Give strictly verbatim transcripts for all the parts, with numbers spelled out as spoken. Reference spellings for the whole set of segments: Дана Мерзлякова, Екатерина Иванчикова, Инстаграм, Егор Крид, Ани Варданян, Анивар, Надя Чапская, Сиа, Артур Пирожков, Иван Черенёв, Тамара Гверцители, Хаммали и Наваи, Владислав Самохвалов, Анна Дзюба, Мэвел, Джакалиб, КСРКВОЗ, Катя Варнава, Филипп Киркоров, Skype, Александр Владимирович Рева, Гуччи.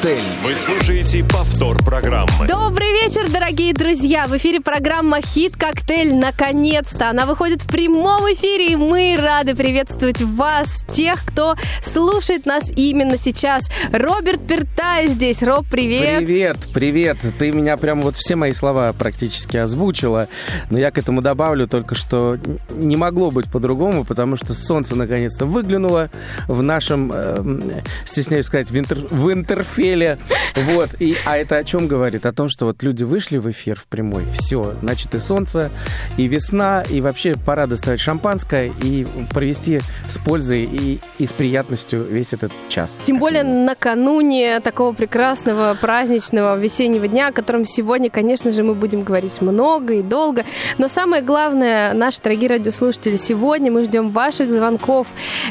«Хит-коктейль». Вы слушаете повтор программы. Добрый вечер, дорогие друзья! В эфире программа «Хит-коктейль». Наконец-то она выходит в прямом эфире, и мы рады приветствовать вас, тех, кто слушает нас именно сейчас. Роберт Пертая здесь. Роб, привет! Привет, привет! Ты меня прям вот все мои слова практически озвучила, но я к этому добавлю только, что не могло быть по-другому, потому что солнце наконец-то выглянуло в нашем... Э, стесняюсь сказать, в, интер, в интерфеле. Вот. И, а это о чем говорит? О том, что вот люди вышли в эфир в прямой, все, значит, и солнце, и весна, и вообще пора доставать шампанское и провести с пользой и, и с приятностью весь этот час. Тем более накануне такого прекрасного праздничного весеннего дня, о котором сегодня, конечно же, мы будем говорить много и долго. Но самое главное, наши дорогие радиослушатели, сегодня мы ждем ваших звонков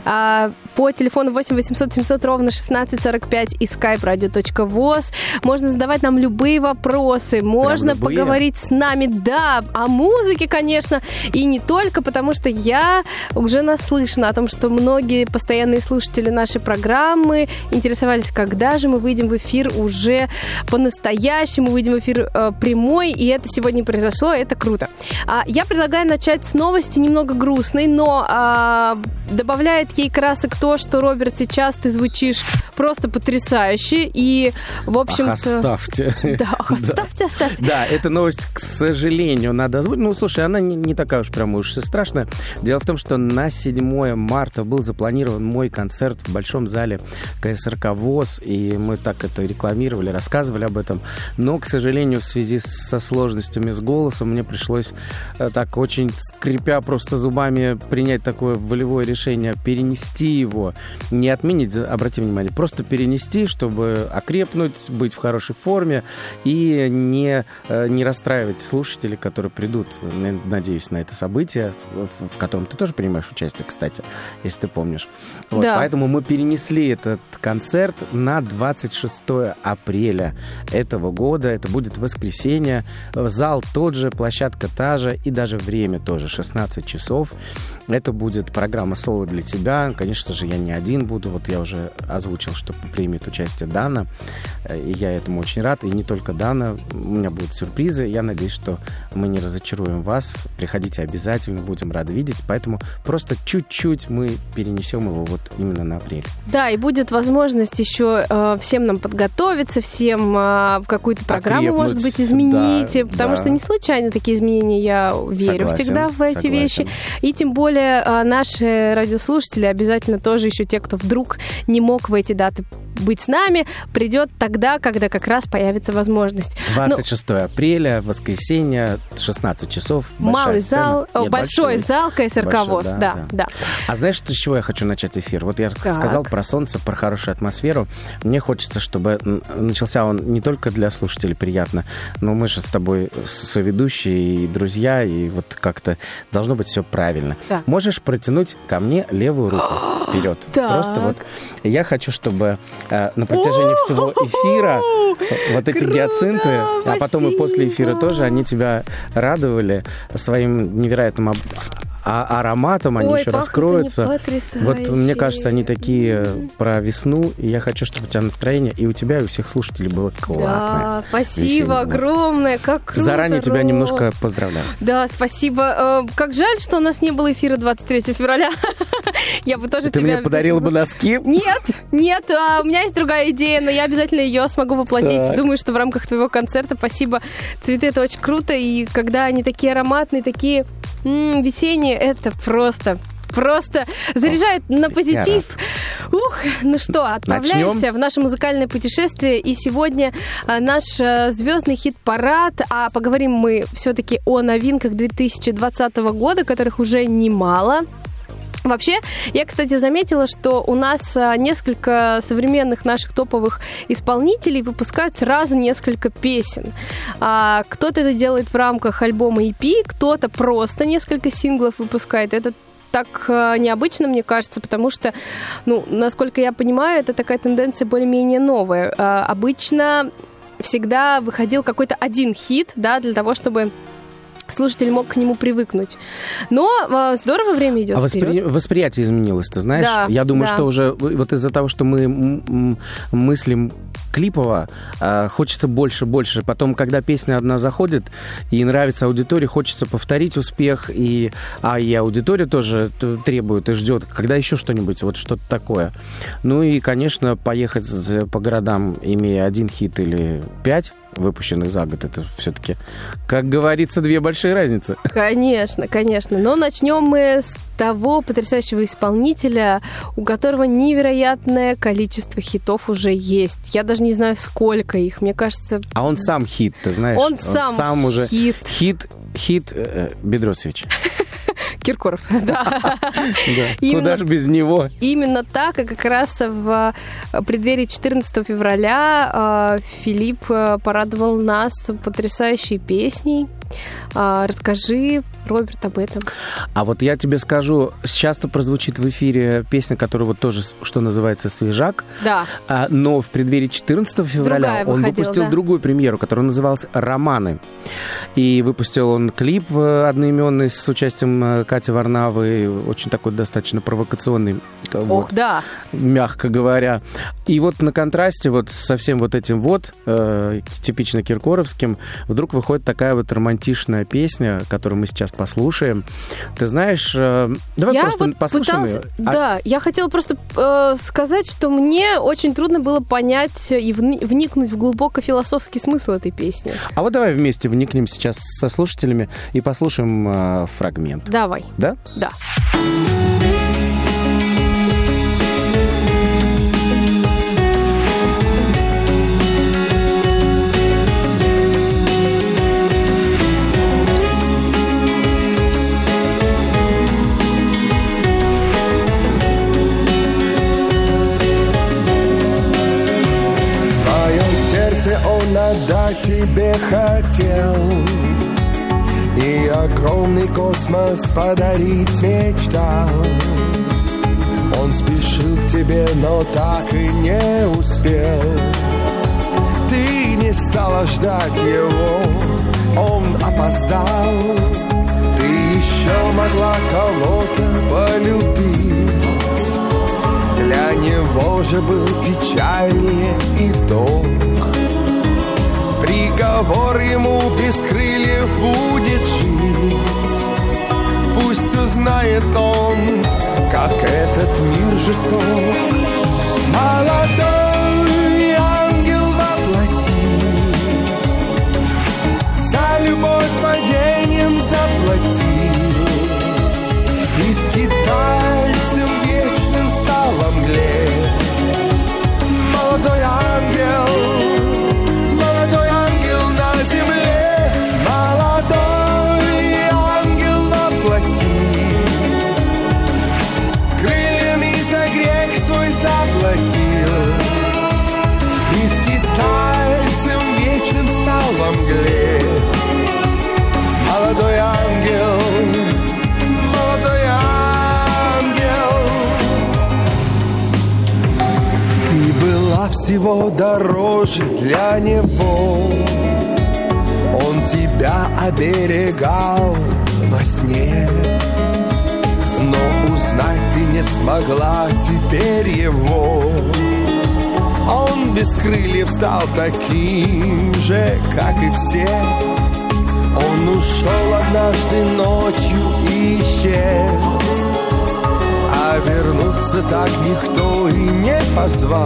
а, по телефону восемь восемьсот семьсот ровно шестнадцать сорок пять и skype radio точка voz. Можно задавать нам любые вопросы, можно любые. Поговорить с нами, да, о музыке, конечно, и не только, потому что я уже наслышана о том, что многие постоянные слушатели нашей программы интересовались, когда же мы выйдем в эфир уже по-настоящему, выйдем в эфир э, прямой, и это сегодня произошло, это круто. А, я предлагаю начать с новости немного грустной, но а, добавляет ей красок то, что, Роберт, сейчас ты звучишь просто потрясающе, и, в общем-то... Ах, оставьте. Да, ах, оставьте, оставьте. Да, эта новость, к сожалению, надо озвучить. Ну, слушай, она не, не такая уж прям уж и страшная. Дело в том, что на седьмое марта был запланирован мой концерт в Большом зале КСРКВОЗ, и мы так это рекламировали, рассказывали об этом. Но, к сожалению, в связи со сложностями с голосом мне пришлось так очень, скрипя просто зубами, принять такое волевое решение, перенести его, не отменить, обрати внимание, просто перенести, чтобы окрепнуть, быть в хорошей форме и не, не расстраивать слушателей, которые придут, надеюсь, на это событие, в, в котором ты тоже принимаешь участие, кстати, если ты помнишь. Вот, да. Поэтому мы перенесли этот концерт на двадцать шестое апреля этого года. Это будет воскресенье. Зал тот же, площадка та же и даже время тоже, шестнадцать часов. Это будет программа «Соло для тебя». Конечно же, я не один буду. Вот я уже озвучил, что примет участие Дана. И я этому очень рад. И не только Дана. У меня будут сюрпризы. Я надеюсь, что мы не разочаруем вас. Приходите обязательно. Будем рады видеть. Поэтому просто чуть-чуть мы перенесем его вот именно на апрель. Да, и будет возможность еще э, всем нам подготовиться, всем э, какую-то программу, окрепнуть, может быть, изменить. Да, потому да. что не случайно такие изменения. Я верю согласен, всегда в эти согласен. вещи. И тем более наши радиослушатели, обязательно тоже еще те, кто вдруг не мог в эти даты быть с нами, придет тогда, когда как раз появится возможность. двадцать шестое Но... апреля, воскресенье, шестнадцать часов. Малый зал, Нет, большой, большой зал КСРК-ВОЗ. Да, да, да. да. А знаешь, с чего я хочу начать эфир? Вот я так. сказал про солнце, про хорошую атмосферу. Мне хочется, чтобы начался он не только для слушателей приятно, но мы же с тобой соведущие и друзья, и вот как-то должно быть все правильно. Да. Можешь протянуть ко мне левую руку вперед. Так. Просто вот я хочу, чтобы э, на протяжении всего эфира вот эти Круто, гиацинты, спасибо. А потом и после эфира тоже, они тебя радовали своим невероятным об... а ароматом. Ой, они еще раскроются. Вот мне кажется, они такие про весну. И я хочу, чтобы у тебя настроение и у тебя, и у всех слушателей было классное. Да, спасибо весеннее. Огромное. Как круто, заранее Роб. Тебя немножко поздравляю. Да, спасибо. Как жаль, что у нас не было эфира двадцать третьего февраля. Я бы тоже Ты тебя... мне подарила бы носки? Нет, нет. У меня есть другая идея, но я обязательно ее смогу воплотить. Так. Думаю, что в рамках твоего концерта. Спасибо. Цветы — это очень круто. И когда они такие ароматные, такие... М-м, весеннее — это просто, просто заряжает О, на позитив. Ух, ну что, отправляемся Начнем. в наше музыкальное путешествие. И сегодня а, наш а, звездный хит-парад. А поговорим мы все-таки о новинках две тысячи двадцатого года, которых уже немало. Вообще, я, кстати, заметила, что у нас несколько современных наших топовых исполнителей выпускают сразу несколько песен. Кто-то это делает в рамках альбома и пи, кто-то просто несколько синглов выпускает. Это так необычно, мне кажется, потому что, ну, насколько я понимаю, это такая тенденция более-менее новая. Обычно всегда выходил какой-то один хит, да, для того, чтобы... слушатель мог к нему привыкнуть. Но а, здорово время идет а воспри... Восприятие изменилось, ты знаешь? Да, я думаю, да. что уже вот из-за того, что мы м- м- мыслим клипово, хочется больше, больше. Потом, когда песня одна заходит и нравится аудитории, хочется повторить успех, и, а и аудитория тоже требует и ждет, когда еще что-нибудь, вот что-то такое. Ну и, конечно, поехать по городам, имея один хит или пять выпущенных за год, это все-таки, как говорится, две большие разницы. Конечно, конечно. Но начнем мы с того потрясающего исполнителя, у которого невероятное количество хитов уже есть. Я даже не знаю, сколько их. Мне кажется... А он сам хит, ты знаешь? Он, он сам, сам уже... хит. Хит, хит э, Бедросович. Киркоров, да. Куда же без него? Именно так, и как раз в преддверии четырнадцатого февраля Филипп порадовал нас потрясающей песней. Расскажи, Роберт, об этом. А вот я тебе скажу, сейчас-то прозвучит в эфире песня, которая вот тоже, что называется, свежак. Да. Но в преддверии четырнадцатого февраля он выпустил да. другую премьеру, которая называлась «Романы». И выпустил он клип одноименный с участием Кати Варнавы, очень такой достаточно провокационный. Ох, вот, да. Мягко говоря. И вот на контрасте вот со всем вот этим вот, э, типично киркоровским, вдруг выходит такая вот романтическая антишная песня, которую мы сейчас послушаем. Ты знаешь, давай я просто вот послушаем пыталась, ее. Да, а... я хотела просто э, сказать, что мне очень трудно было понять и вникнуть в глубоко философский смысл этой песни. А вот давай вместе вникнем сейчас со слушателями и послушаем э, фрагмент. Давай. Да? Да. Отдать тебе хотел и огромный космос подарить мечтал. Он спешил к тебе, но так и не успел. Ты не стала ждать его, он опоздал. Ты еще могла кого-то полюбить. Для него же был печальнее итог. Приговор ему без крыльев будет жить. Пусть узнает он, как этот мир жесток. Молодой ангел во плоти за любовь падением заплатил. И скитальцем вечным стал во мгле молодой ангел. И скитальцем вечным стал во мгле молодой ангел, молодой ангел. Ты была всего дороже для него. Он тебя оберегал во сне. Но узнать ты не смогла теперь его. Он без крыльев стал таким же, как и все. Он ушел однажды ночью и исчез. А вернуться так никто и не позвал.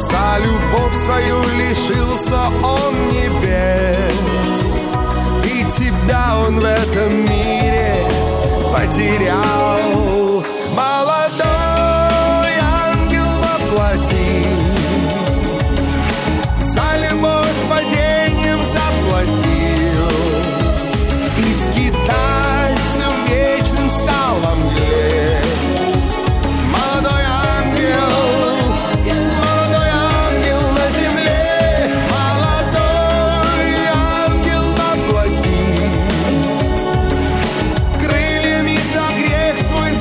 За любовь свою лишился он небес. И тебя он в этом мире потерял. Молодой ангел во плоти за любовь падением заплатил. И скитальцем вечным стал во мгле молодой ангел, молодой ангел на земле. Молодой ангел во плоти крыльями за грех свой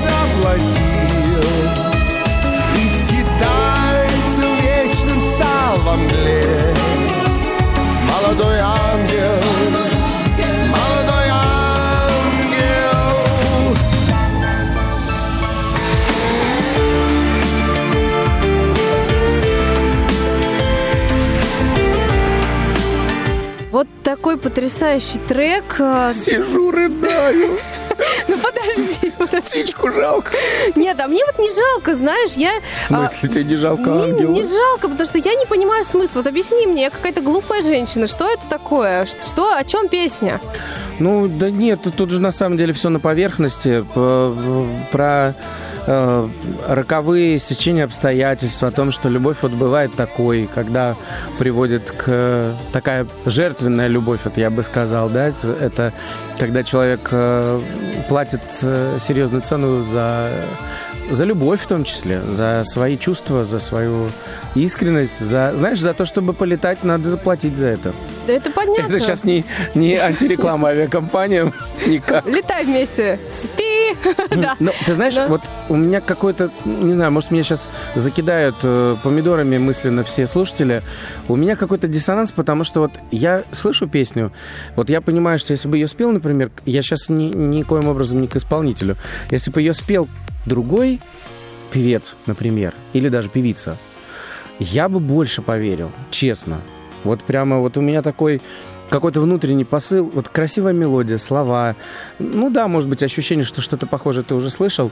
такой потрясающий трек. Сижу, рыдаю. Ну подожди, подожди. Птичку жалко. Нет, а мне вот не жалко, знаешь, я... В смысле, а, тебе не жалко ангела? Не жалко, потому что я не понимаю смысла. Вот объясни мне, я какая-то глупая женщина. Что это такое? Что, о чем песня? Ну, да нет, тут же на самом деле все на поверхности. Про... роковые сечения обстоятельств, о том, что любовь вот бывает такой, когда приводит к... Такая жертвенная любовь, это я бы сказал, да, это, это когда человек платит серьезную цену за, за любовь в том числе, за свои чувства, за свою искренность, за, знаешь, за то, чтобы полетать, надо заплатить за это. Да это понятно. Это сейчас не, не антиреклама авиакомпаниям никак. Летай вместе, спи! Но ты знаешь, вот у меня какой-то, не знаю, может, меня сейчас закидают помидорами мысленно все слушатели, у меня какой-то диссонанс, потому что вот я слышу песню, вот я понимаю, что если бы ее спел, например, я сейчас ни, никоим образом не к исполнителю, если бы ее спел другой певец, например, или даже певица, я бы больше поверил, честно. Вот прямо вот у меня такой какой-то внутренний посыл. Вот красивая мелодия, слова. Ну да, может быть, ощущение, что что-то похожее ты уже слышал.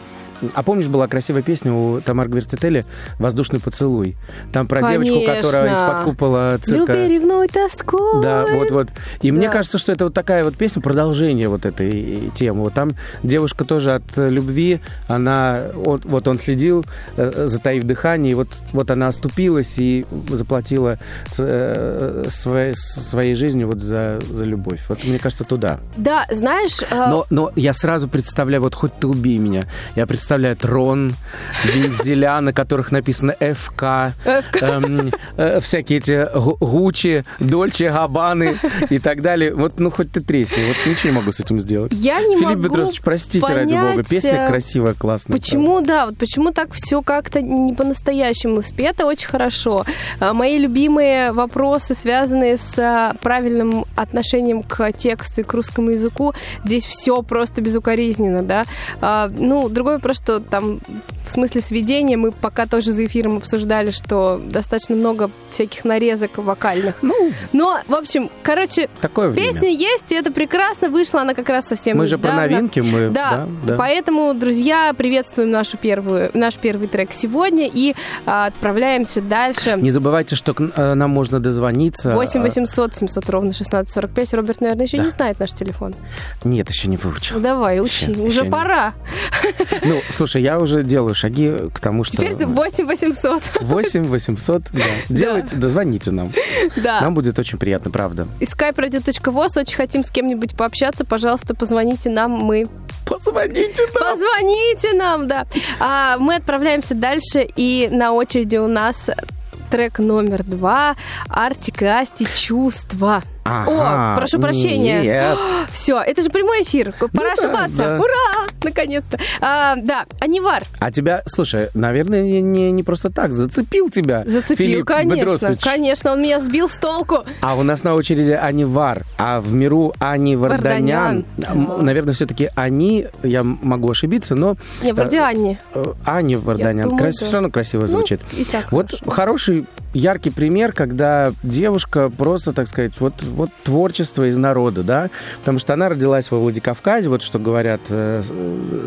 А помнишь, была красивая песня у Тамары Гверцители «Воздушный поцелуй». Там про Конечно. девочку, которая из-под купола цирка. Люби, ревнуй, тоской. Да, вот-вот. И да. мне кажется, что это вот такая вот песня, продолжение вот этой темы. Вот там девушка тоже от любви, она, вот, вот он следил, затаив дыхание, и вот, вот она оступилась и заплатила своей, своей жизнью вот за, за любовь. Вот мне кажется, туда. Да, знаешь... Но, но я сразу представляю, вот хоть ты убей меня, я представляю Представляет Рон, Вензеля, на которых написано эф ка, эм, э, всякие эти Гуччи, Дольче, Габбаны и так далее. Вот, ну, хоть ты тресни, вот ничего не могу с этим сделать. Я не Филипп Петрович, простите, понять, ради бога, песня красивая, классная. Почему, правда. да, вот почему так все как-то не по-настоящему спето, очень хорошо. Мои любимые вопросы, связанные с правильным отношением к тексту и к русскому языку, здесь все просто безукоризненно, да. Ну, другой вопрос, что там в смысле сведения мы пока тоже за эфиром обсуждали, что достаточно много всяких нарезок вокальных. Ну, но, в общем, короче, песня есть, и это прекрасно. Вышла она как раз совсем мы недавно. Мы же про новинки. Мы, да, да, да, поэтому, друзья, приветствуем нашу первую, наш первый трек сегодня и а, отправляемся дальше. Не забывайте, что к нам можно дозвониться. восемь восемьсот семьсот ровно шестнадцать сорок пять. Роберт, наверное, еще да. не знает наш телефон. Нет, еще не выучил. Давай, учи, еще, уже еще пора. Ну, слушай, я уже делаю шаги к тому, что... Теперь восемь восемьсот. восемь восемьсот, да. Делайте, дозвоните нам. Да. Нам будет очень приятно, правда. И skype radio точка voz. Очень хотим с кем-нибудь пообщаться. Пожалуйста, позвоните нам, мы... Позвоните нам! Позвоните нам, да. А, мы отправляемся дальше, и на очереди у нас трек номер два. Артик и Асти «Чувства». Ага, о, прошу прощения. Нет. О, все, это же прямой эфир. Пора ну, ошибаться. Да. Ура! Наконец-то. А, да, Анивар. А тебя, слушай, наверное, не, не просто так. Зацепил тебя. Зацепил, Филипп конечно. Бедросович. Конечно, он меня сбил с толку. А у нас на очереди Анивар. А в миру Ани Варданян. Варданян. Наверное, все-таки Ани, я могу ошибиться, но... Не, вроде Ани. Ани Варданян. Думаю, Крас... да. Все равно красиво звучит. Ну, и так вот хорошо. Хороший, яркий пример, когда девушка просто, так сказать, вот... Вот творчество из народа, да, потому что она родилась во Владикавказе, вот что говорят э,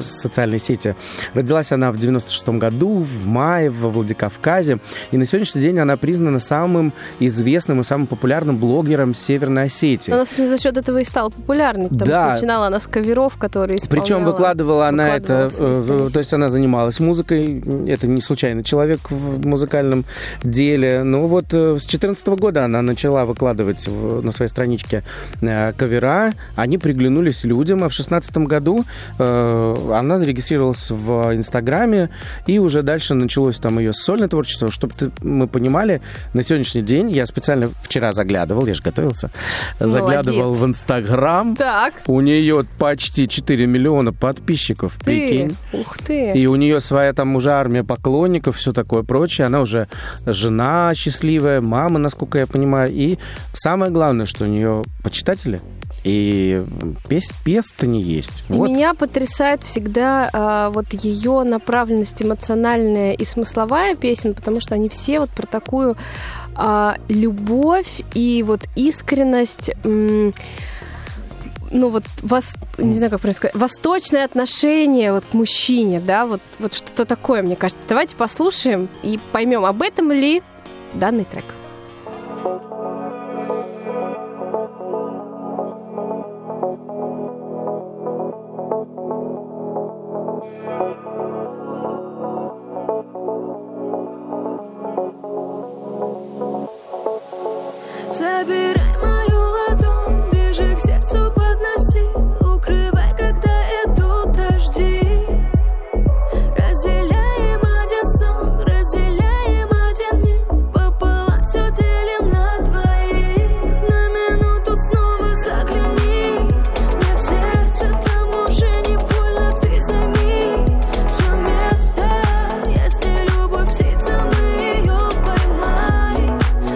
социальные сети. Родилась она в девяносто шестом году, в мае во Владикавказе, и на сегодняшний день она признана самым известным и самым популярным блогером Северной Осетии. Она, собственно, за счет этого и стала популярной, потому да. что начинала она с каверов, которые исполняла. Причем выкладывала она выкладывала это, э, то есть она занималась музыкой, это не случайный человек в музыкальном деле. Ну вот э, с четырнадцатого года она начала выкладывать в, на своей страничке э, кавера, они приглянулись людям, а в шестнадцатом году э, она зарегистрировалась в Инстаграме, и уже дальше началось там ее сольное творчество. Чтобы ты, мы понимали, на сегодняшний день, я специально вчера заглядывал, я же готовился, молодец. Заглядывал в Инстаграм, так. у нее почти четыре миллиона подписчиков, ты. прикинь. Ух ты. И у нее своя там уже армия поклонников, все такое прочее, она уже жена счастливая, мама, насколько я понимаю, и самое главное, что у нее почитатели. И пес-пес-то не есть. Вот. Меня потрясает всегда а, вот ее направленность эмоциональная и смысловая песен, потому что они все вот про такую а, любовь и вот искренность... М- ну вот, вос... не знаю, как правильно сказать, восточное отношение вот к мужчине, да, вот, вот что-то такое, мне кажется. Давайте послушаем и поймем, об этом ли данный трек. Забирай мою ладонь, ближе к сердцу подноси, укрывай, когда идут дожди. Разделяем один сон, разделяем один мир, пополам все делим на двоих. На минуту снова загляни, мне в сердце там уже не больно, ты займи все место, если любовь птица, мы ее поймали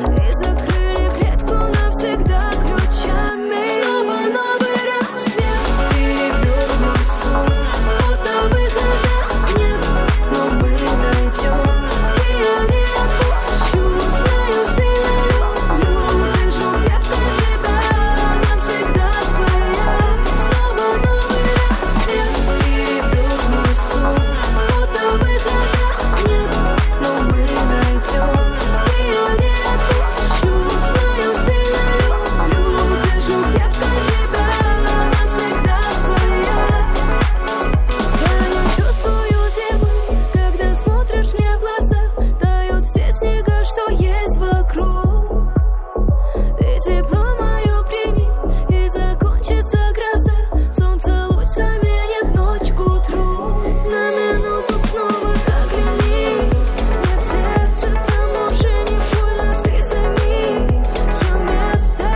и закрыли клетку навсегда ключами. Снова новый рассвет, перевернутый сон, будто выхода нет, но мы найдем. И я не отпущу, знаю, сильно люблю, держу крепко тебя, навсегда твоя. Снова новый рассвет, перевернутый сон, будто выхода нет, но мы найдем. И я не отпущу, знаю, сильно люблю, держу крепко тебя, навсегда твоя. Я не чувствую зимы, когда смотришь мне в глаза, тают все снега, что есть вокруг. Ты тепло мое прими, и закончится гроза, солнце луч заменит ночь к утру. На минуту снова загляни, мне в сердце там уже не больно, ты займи все место,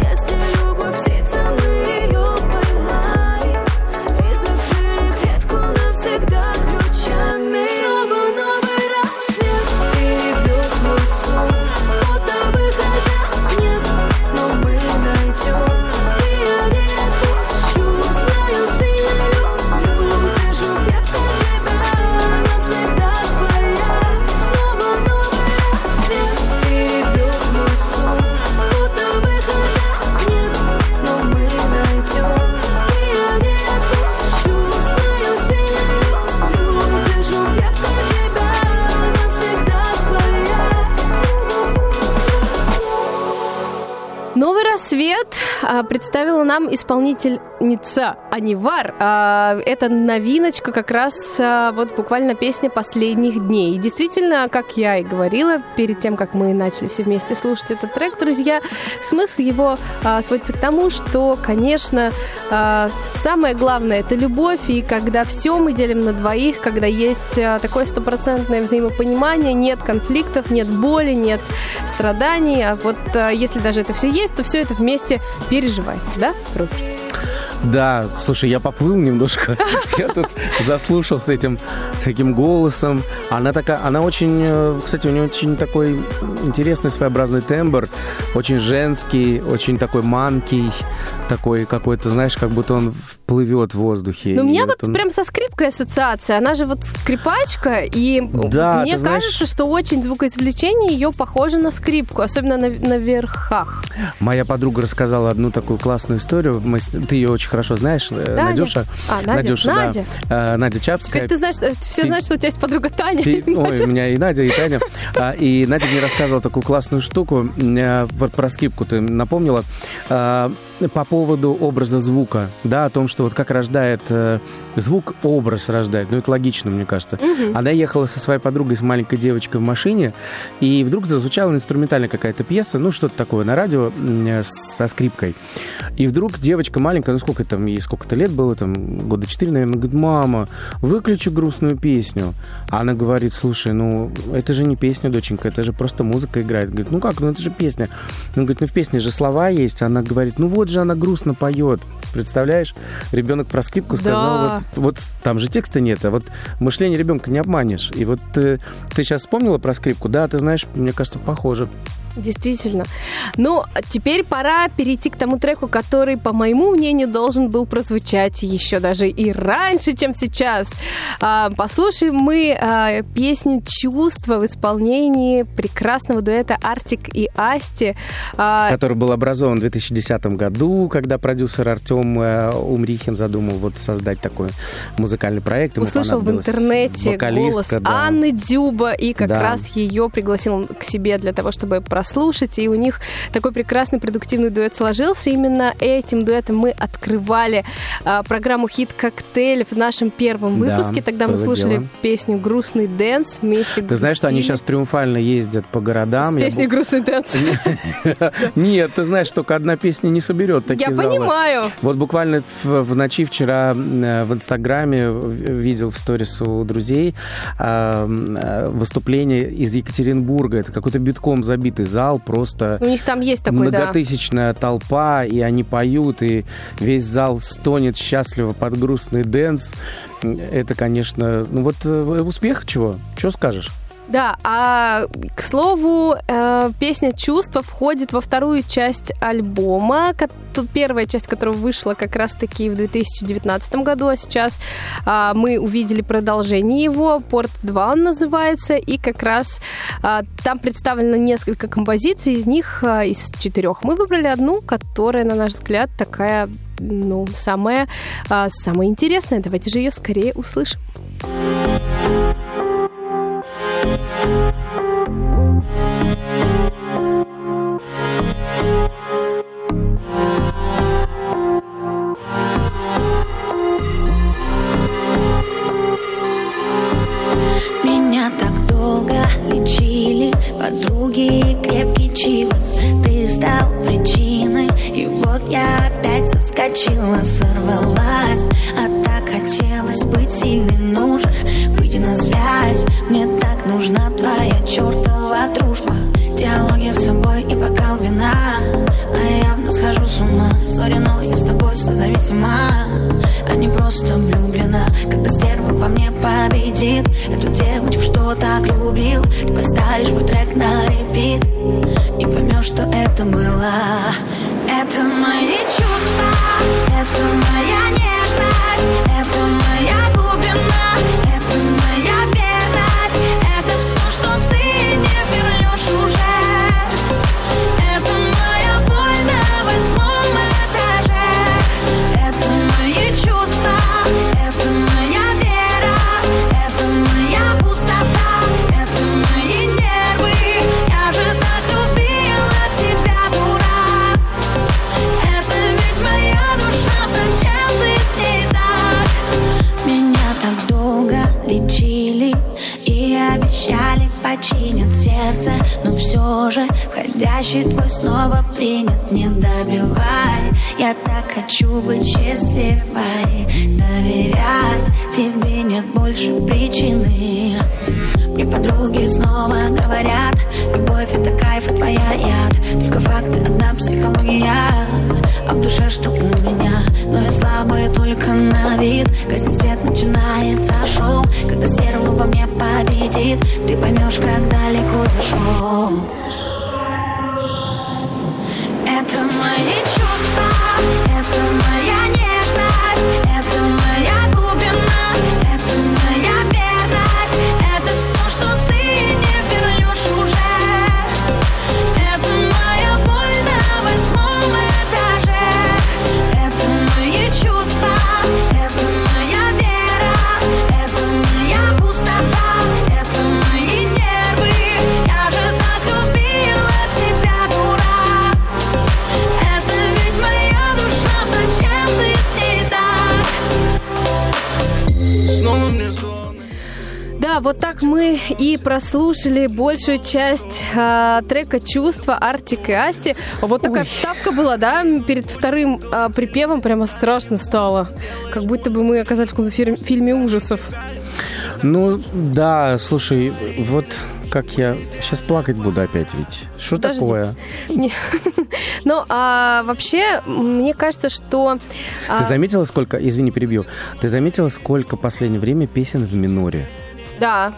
если любовь птица, мы ее поймали и закрыли клетку навсегда ключами. Снова новый рассвет, перебьет мой сон, будто выхода нет, но мы найдем. И я не отпущу, знаю, сильно люблю, держу крепко тебя, навсегда твоя. Снова новый рассвет, перебьет мой сон, будто выхода нет, но мы найдем. И я не отпущу, знаю, сильно люблю, держу крепко тебя, навсегда твоя. Новый рассвет а, представила нам исполнительница Анивар. А, это новиночка как раз а, вот буквально песня последних дней. И действительно, как я и говорила, перед тем, как мы начали все вместе слушать этот трек, друзья, смысл его а, сводится к тому, что, конечно, а, самое главное – это любовь, и когда все мы делим на двоих, когда есть а, такое стопроцентное взаимопонимание, нет конфликтов, нет боли, нет страданий, а вот а, если даже это все есть, то все это вместе переживается, да, Рупер? Да, слушай, я поплыл немножко. Я тут заслушал с этим таким голосом. Она такая, она очень, кстати, у нее очень такой интересный своеобразный тембр, очень женский, очень такой манкий, такой какой-то, знаешь, как будто он плывет в воздухе. Ну, у меня вот он... прям со скрипкой ассоциация. Она же вот скрипачка, и да, мне кажется, знаешь... что очень звукоизвлечение ее похоже на скрипку, особенно на, на верхах. Моя подруга рассказала одну такую классную историю. Мы... Ты ее очень хорошо знаешь, Надя. Надюша. А, Надя. Надюша, Надя. Да. Надя Чапская. Ты знаешь, все ты... знают, что у тебя есть подруга Таня. Ты... Ой, у меня и Надя, и Таня. И Надя мне рассказывала такую классную штуку. Про скрипку ты напомнила. По поводу образа звука. Да, о том, что вот как рождает звук, образ рождает. Ну, это логично, мне кажется. Угу. Она ехала со своей подругой, с маленькой девочкой в машине, и вдруг зазвучала инструментальная какая-то пьеса, ну, что-то такое на радио со скрипкой. И вдруг девочка маленькая, ну, сколько там ей, сколько-то лет было, там, года четыре, наверное, говорит: мама, выключи грустную песню. А она говорит: слушай, ну, это же не песня, доченька, это же просто музыка играет. Говорит: ну как, ну это же песня. Он говорит: ну в песне же слова есть. Она говорит: ну вот же она грустно поет. Представляешь? Ребенок про скрипку сказал, да. вот, вот там же текста нет, а вот мышление ребенка не обманешь. И вот ты, ты сейчас вспомнила про скрипку, да, ты знаешь, мне кажется, похоже. Действительно. Ну, теперь пора перейти к тому треку, который, по моему мнению, должен был прозвучать еще даже и раньше, чем сейчас. Послушаем мы песню «Чувства» в исполнении прекрасного дуэта «Артик и Асти», который был образован в две тысячи десятом году, когда продюсер Артем Умрихин задумал вот создать такой музыкальный проект. Ему услышал в интернете голос да. Анны Дзюба и как да. раз ее пригласил к себе для того, чтобы прослушать, и у них такой прекрасный продуктивный дуэт сложился. Именно этим дуэтом мы открывали а, программу «Хит-коктейль» в нашем первом выпуске. Да, тогда мы слушали дело. песню «Грустный дэнс» вместе. Ты грустили. знаешь, что они сейчас триумфально ездят по городам. С песней б... «Грустный дэнс». Нет, ты знаешь, только одна песня не соберет такие залы. Я понимаю. Вот буквально в ночи вчера в Инстаграме видел в сторис у друзей выступление из Екатеринбурга. Это какой-то битком забитый зал, просто... У них там есть такой, многотысячная да. толпа, и они поют, и весь зал стонет счастливо под грустный дэнс. Это, конечно... Ну вот успех чего? Чего скажешь? Да, а, к слову, э, песня «Чувства» входит во вторую часть альбома, ко- первая часть которого вышла как раз-таки в две тысячи девятнадцатом году, а сейчас э, мы увидели продолжение его, «Порт-два» он называется, и как раз э, там представлено несколько композиций, из них э, из четырех мы выбрали одну, которая, на наш взгляд, такая, ну, самая, э, самая интересная. Давайте же ее скорее услышим. Меня так долго лечили подруги и крепкий чивос. Ты стал причиной, и вот я опять соскочила, сорвалась. А так хотелось быть сильной, ну же, выйди на связь. Мне так нужна твоя чертова дружба. Диалоги с собой и бокал вина. А я явно схожу с ума. Сори, но я с тобой созависима, а не просто влюблена. Когда стерва во мне победит эту девочку, что так любил, ты поставишь мой трек на репит и поймешь, что это было. Это мои чувства, это моя нежность, это моя глубина, это моя верность, это все, что ты не вернешь уже. Это моя боль на восьмом этаже, это мои чувства, это моя вера, это моя пустота, это мои нервы. Я же так любила тебя, дура. Зачем ты с ней так? Меня так долго лечили и обещали починят сердце, но все же входящий твой снова принят. Не добивай, я так хочу быть счастливой, доверять тебе нет больше причины. Мне подруги снова говорят, любовь это кайф, а твоя яд. Только факты, одна психология, а в душе что у меня? Но я слабая только на вид. Гаснет свет, начинается шоу. Когда стерва во мне победит, ты поймешь, как далеко зашел. Это мои чувства, это моя нежность, это моя глубина, это моя верность, это все, что ты не вернешь уже. Это моя боль на восьмом этаже, это мои чувства, это моя вера, это моя пустота, это мои нервы. Я же так любила тебя, дура. Это ведь моя душа, зачем ты с ней так? Снова мне зоны. Да, вот так мы и прослушали большую часть э, трека «Чувства» Артик и Асти. Вот такая Ой. вставка была, да, перед вторым э, припевом прямо страшно стало. Как будто бы мы оказались в каком-то фир- фильме ужасов. Ну, да, слушай, вот как я... Сейчас плакать буду опять ведь. Что такое? Ну, а вообще, мне кажется, что... Ты заметила, сколько... Извини, перебью. Ты заметила, сколько в последнее время песен в миноре? Да.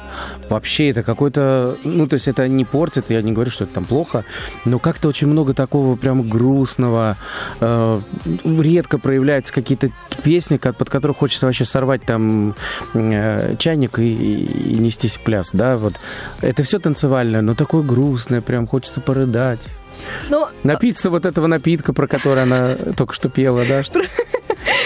Вообще это какой-то... Ну, то есть это не портит, я не говорю, что это там плохо, но как-то очень много такого прям грустного. Э, редко проявляются какие-то песни, под которых хочется вообще сорвать там э, чайник и, и, и нестись в пляс, да, вот. Это все танцевальное, но такое грустное, прям хочется порыдать. Ну, напиться вот этого напитка, про который она только что пела, да, что...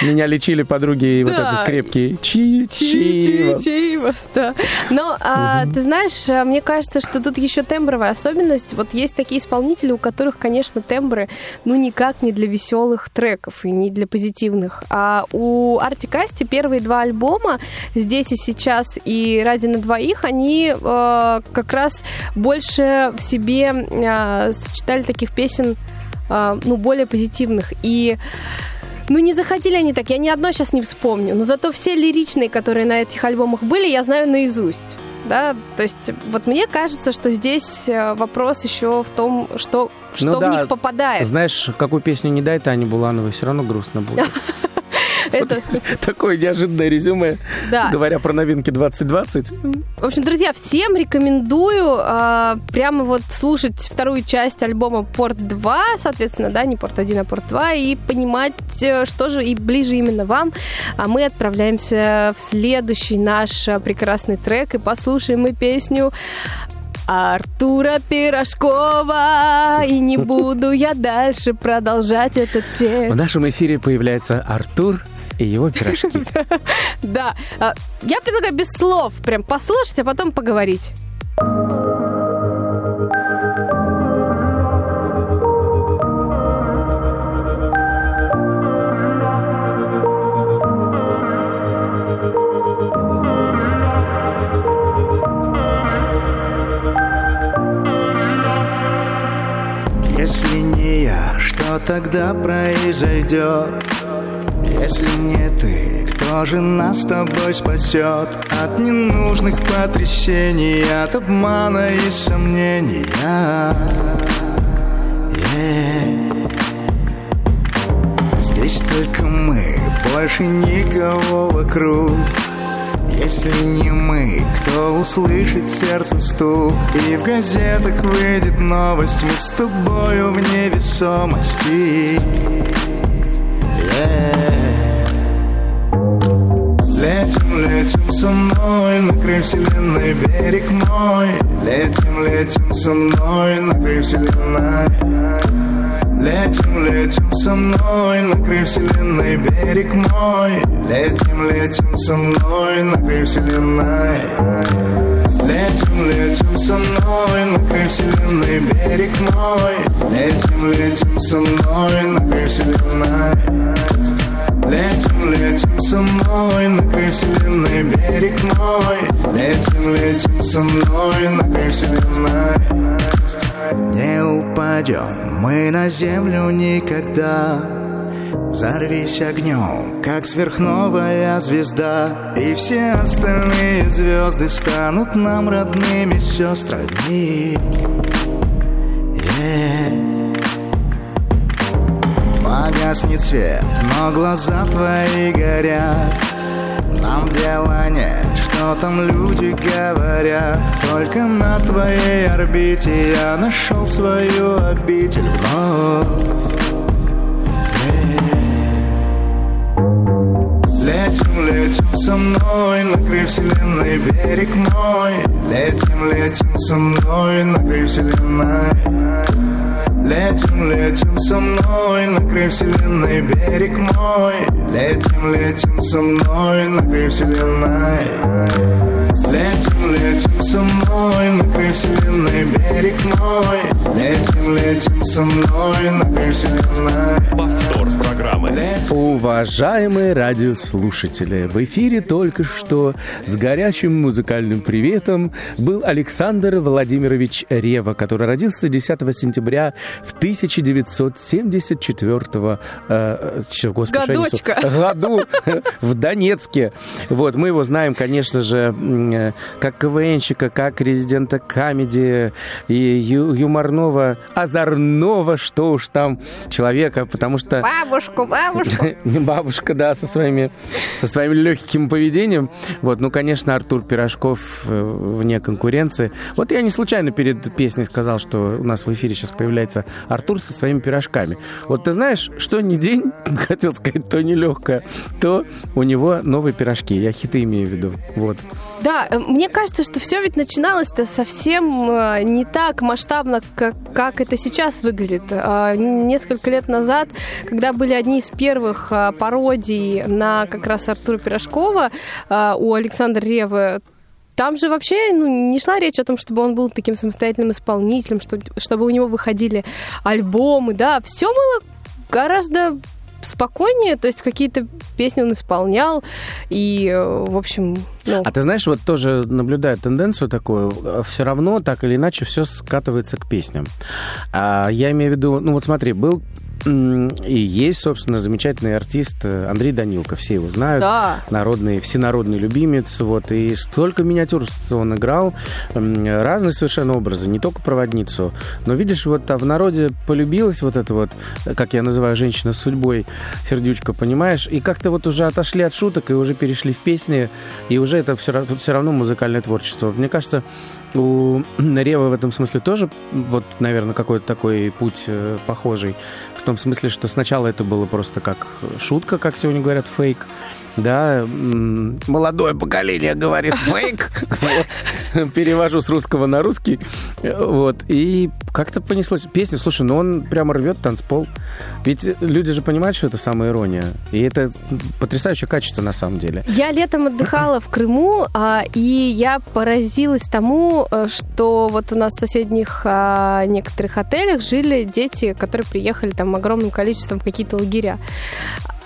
Меня лечили подруги, и да. вот этот крепкий чи-чи-чивас. Да. Но а, угу. ты знаешь, мне кажется, что тут еще тембровая особенность. Вот есть такие исполнители, у которых, конечно, тембры, ну, никак не для веселых треков и не для позитивных. А у Артик и Асти первые два альбома «Здесь и сейчас» и «Ради на двоих», они а, как раз больше в себе а, сочетали таких песен, а, ну, более позитивных. И ну, не захотели они так, я ни одно сейчас не вспомню, но зато все лиричные, которые на этих альбомах были, я знаю наизусть, да, то есть вот мне кажется, что здесь вопрос еще в том, что, что ну в да. них попадает. Знаешь, какую песню не дай Тане Булановой, все равно грустно будет. Это... Вот, такое неожиданное резюме, да. говоря про новинки двадцать двадцать. В общем, друзья, всем рекомендую э, прямо вот слушать вторую часть альбома Порт два, соответственно, да, не Порт один, а Порт два, и понимать, что же и ближе именно вам. А мы отправляемся в следующий наш прекрасный трек и послушаем мы песню Артура Пирожкова. И не буду я дальше продолжать этот текст. В нашем эфире появляется Артур и его пирожки. Да, я предлагаю без слов прям послушать, а потом поговорить. Если не я, что тогда произойдет? Если не ты, кто же нас с тобой спасет? От ненужных потрясений, от обмана и сомнений. Yeah. Здесь только мы, больше никого вокруг. Если не мы, кто услышит сердце стук? И в газетах выйдет новость, мы с тобою в невесомости. Yeah. Летим, летим со мной, на край вселенной, берег мой. Летим, летим со мной, на край вселенной. Летим, летим со мной, на край вселенной, берег мой. Летим, летим со мной, на край вселенной. Летим, летим со мной, на край вселенной, берег мой. Летим, летим со мной, на край вселенной. Летим, летим со мной, на край вселенной, берег мой. Летим, летим со мной, на край вселенной. Не упадем мы на землю никогда. Взорвись огнем, как сверхновая звезда. И все остальные звезды станут нам родными сестрами. Yeah. Погаснет свет, но глаза твои горят. Нам дела нет, что там люди говорят. Только на твоей орбите я нашел свою обитель вновь. Летим, летим со мной, на край вселенной, берег мой. Летим, летим со мной, на край вселенной. Летим, летим со мной, на край вселенной, берег мой. Летим, летим со мной, на край вселенной. Летим, летим со мной, на край вселенной, берег мой. Летим, летим со мной, на край вселенной. Повтор программы. Уважаемые радиослушатели, в эфире только что с горячим музыкальным приветом был Александр Владимирович Рева, который родился десятого сентября в тысяча девятьсот семьдесят четвёртом э, господи, Годочка. году в Донецке. Вот, мы его знаем, конечно же, как КВНщика, как резидента камеди и ю- юморного, озорного, что уж там, человека, потому что... Бабушку, бабушку. Бабушка, да, со своими, со своим легким поведением. Вот, ну, конечно, Артур Пирожков вне конкуренции. Вот я не случайно перед песней сказал, что у нас в эфире сейчас появляется Артур со своими пирожками. Вот ты знаешь, что ни день, хотел сказать, то нелегкое, то у него новые пирожки. Я хиты имею в виду. Вот. Да, мне кажется, что все ведь начиналось-то совсем не так масштабно, как, как это сейчас выглядит. Несколько лет назад, когда были одни из первых пародий на как раз Артура Пирожкова у Александра Ревы, там же вообще ну, не шла речь о том, чтобы он был таким самостоятельным исполнителем, чтобы, чтобы у него выходили альбомы, да, все было гораздо спокойнее, то есть какие-то песни он исполнял, и, в общем... Ну. А ты знаешь, вот тоже наблюдаю тенденцию такую, все равно так или иначе все скатывается к песням. А, я имею в виду, ну вот смотри, был и есть, собственно, замечательный артист Андрей Данилко, все его знают, да. Народный, всенародный любимец, вот, и столько миниатюрств он играл, разные совершенно образы, не только проводницу, но, видишь, вот в народе полюбилась вот эта вот, как я называю, женщина с судьбой, сердючка, понимаешь, и как-то вот уже отошли от шуток и уже перешли в песни, и уже это все, все равно музыкальное творчество. Мне кажется, у Ревы в этом смысле тоже, вот, наверное, какой-то такой путь похожий, в том смысле, что сначала это было просто как шутка, как сегодня говорят, фейк, да, молодое поколение говорит фейк, перевожу с русского на русский, вот, и как-то понеслось. Песня, слушай, ну он прямо рвет танцпол, ведь люди же понимают, что это самая ирония, и это потрясающее качество на самом деле. Я летом отдыхала в Крыму, и я поразилась тому, что вот у нас в соседних некоторых отелях жили дети, которые приехали там огромным количеством в какие-то лагеря.